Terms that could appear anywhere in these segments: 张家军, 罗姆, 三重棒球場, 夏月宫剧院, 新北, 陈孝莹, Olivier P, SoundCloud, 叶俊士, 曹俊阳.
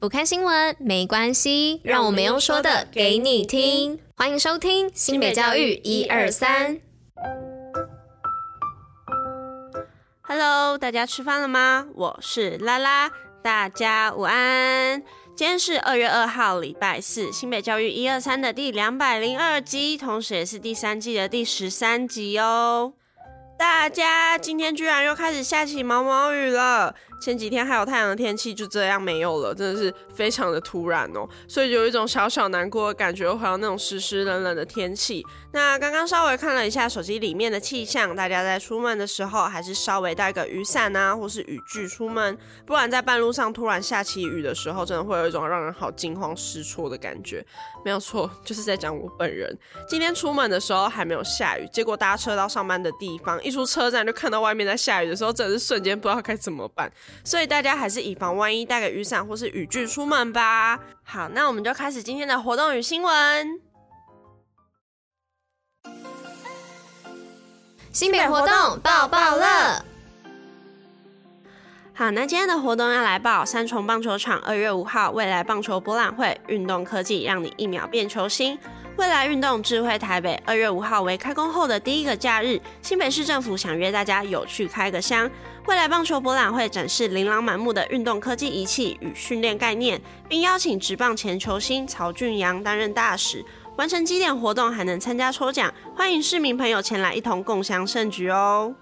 不看新闻没关系，让我们用说的给你听。欢迎收听新北教育123。Hello， 大家吃饭了吗？我是拉拉，大家午安。今天是2月2号礼拜四，新北教育123的第202集，同时也是第3季的第13集哦。大家今天居然又开始下起毛毛雨了，前几天还有太阳的天气就这样没有了，真的是非常的突然哦，所以有一种小小难过的感觉，又回到那种湿湿冷冷的天气。那刚刚稍微看了一下手机里面的气象，大家在出门的时候还是稍微带个雨伞啊或是雨具出门，不然在半路上突然下起雨的时候，真的会有一种让人好惊慌失措的感觉。没有错，就是在讲我本人。今天出门的时候还没有下雨，结果搭车到上班的地方，一出车站就看到外面在下雨的时候，真的是瞬间不知道该怎么办，所以大家还是以防万一带个雨伞或是雨具出门吧。好，那我们就开始今天的活动与新闻。新北活动爆爆乐。好，那今天的活动要来报三重棒球场2月5号未来棒球博览会，运动科技让你一秒变球星。未来运动智慧台北2月5号为开工后的第一个假日，新北市政府想约大家有去开个箱。未来棒球博览会展示琳琅满目的运动科技仪器与训练概念，并邀请职棒前球星曹俊阳担任大使。完成集点活动还能参加抽奖，欢迎市民朋友前来一同共襄盛举哦。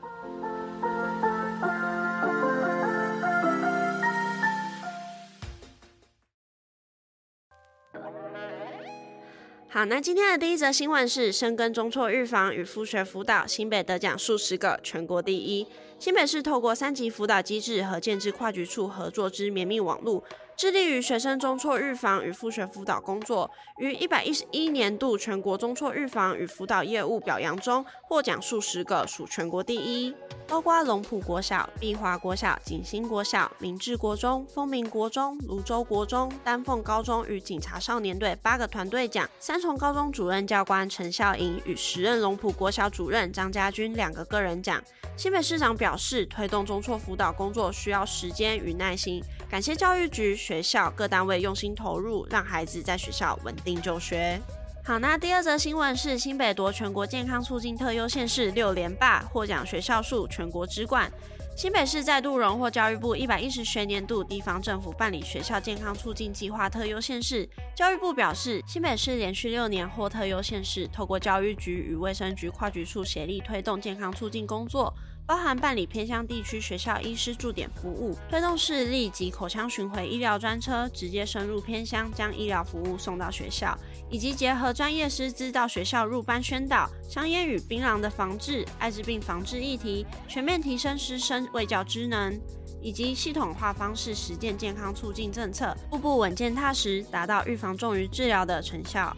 好，那今天的第一则新闻是深耕中辍预防与复学辅导，新北得奖数10个，全国第一。新北市透过3级辅导机制和建制跨局处合作之绵密网路，致力于学生中辍预防与复学辅导工作，于111年度全国中辍预防与辅导业务表扬中获奖数10个，属全国第一，包括龙埔国小、碧华国小、景兴国小、明治国中、丰明国中、泸州国中、丹凤高中与警察少年队8个团队奖，三重高中主任教官陈孝莹与时任龙埔国小主任张家军2个个人奖。新北市长表示，推动中辍辅导工作需要时间与耐心，感谢教育局、学校各单位用心投入，让孩子在学校稳定就学。好，那第二则新闻是新北夺全国健康促进特优县市6连霸，获奖学校数全国之冠。新北市再度荣获教育部110学年度地方政府办理学校健康促进计划特优县市。教育部表示，新北市连续6年获特优县市，透过教育局与卫生局跨局处协力推动健康促进工作，包含办理偏乡地区学校医师驻点服务，推动视力及口腔巡回医疗专车直接深入偏乡，将医疗服务送到学校，以及结合专业师资到学校入班宣导香烟与槟榔的防治、艾滋病防治议题，全面提升师生卫教职能，以及系统化方式实践健康促进政策，步步稳健踏实，达到预防重于治疗的成效。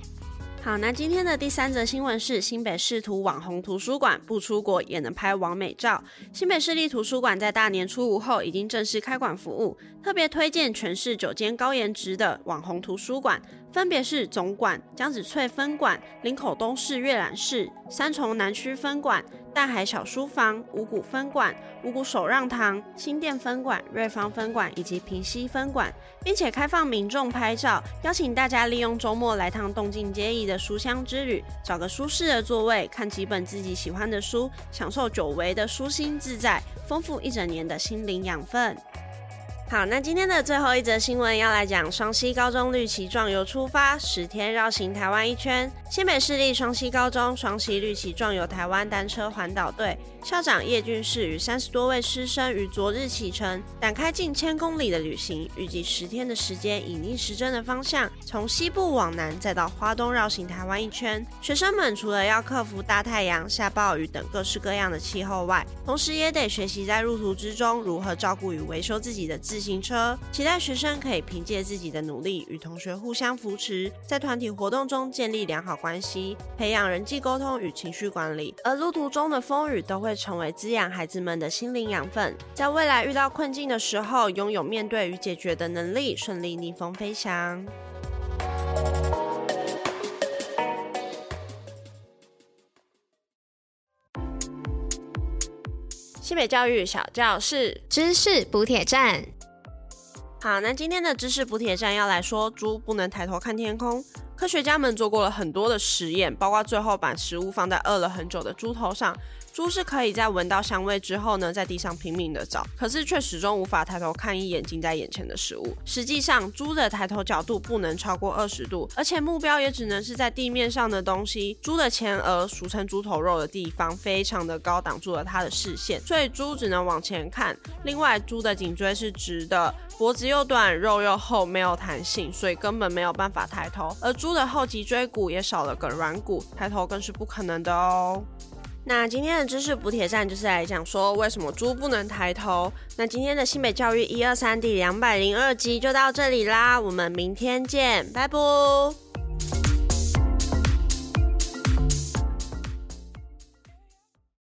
好，那今天的第三则新闻是新北市图网红图书馆，不出国也能拍网美照。新北市立图书馆在大年初5后已经正式开馆服务，特别推荐全市9间高颜值的网红图书馆，分别是总馆、江子翠分馆、林口东市阅览室、三重南区分馆、大海小书房、五股分馆、五股首让堂、新店分馆、瑞芳分馆以及平溪分馆，并且开放民众拍照，邀请大家利用周末来趟动静皆宜的书香之旅，找个舒适的座位，看几本自己喜欢的书，享受久违的舒心自在，丰富一整年的心灵养分。好，那今天的最后一则新闻要来讲双溪高中绿旗壮游出发，10天绕行台湾1圈。新北市立双溪高中双溪绿旗壮游台湾单车环岛队校长叶俊士与30多位师生于昨日启程，展开近1000公里的旅行，预计10天的时间，以逆时针的方向从西部往南，再到花东绕行台湾1圈。学生们除了要克服大太阳、下暴雨等各式各样的气候外，同时也得学习在路途之中如何照顾与维修自己的自行车，期待学生可以凭借自己的努力与同学互相扶持，在团体活动中建立良好关系，培养人际沟通与情绪管理，而路途中的风雨都会成为滋养孩子们的心灵养分，在未来遇到困境的时候，拥有面对与解决的能力，顺利逆风飞翔。新北教育小教室，知识补铁站。好，那今天的知识补铁站要来说猪不能抬头看天空。科学家们做过了很多的实验，包括最后把食物放在饿了很久的猪头上，猪是可以在闻到香味之后呢，在地上拼命的找，可是却始终无法抬头看一眼近在眼前的食物。实际上，猪的抬头角度不能超过20度，而且目标也只能是在地面上的东西。猪的前额，俗称猪头肉的地方，非常的高，挡住了它的视线，所以猪只能往前看。另外，猪的颈椎是直的，脖子又短，肉又厚，没有弹性，所以根本没有办法抬头。而猪的后脊椎骨也少了个软骨，抬头更是不可能的哦。那今天的知识补铁站就是来讲说为什么猪不能抬头。那今天的新北教育123第202集就到这里啦，我们明天见，拜拜。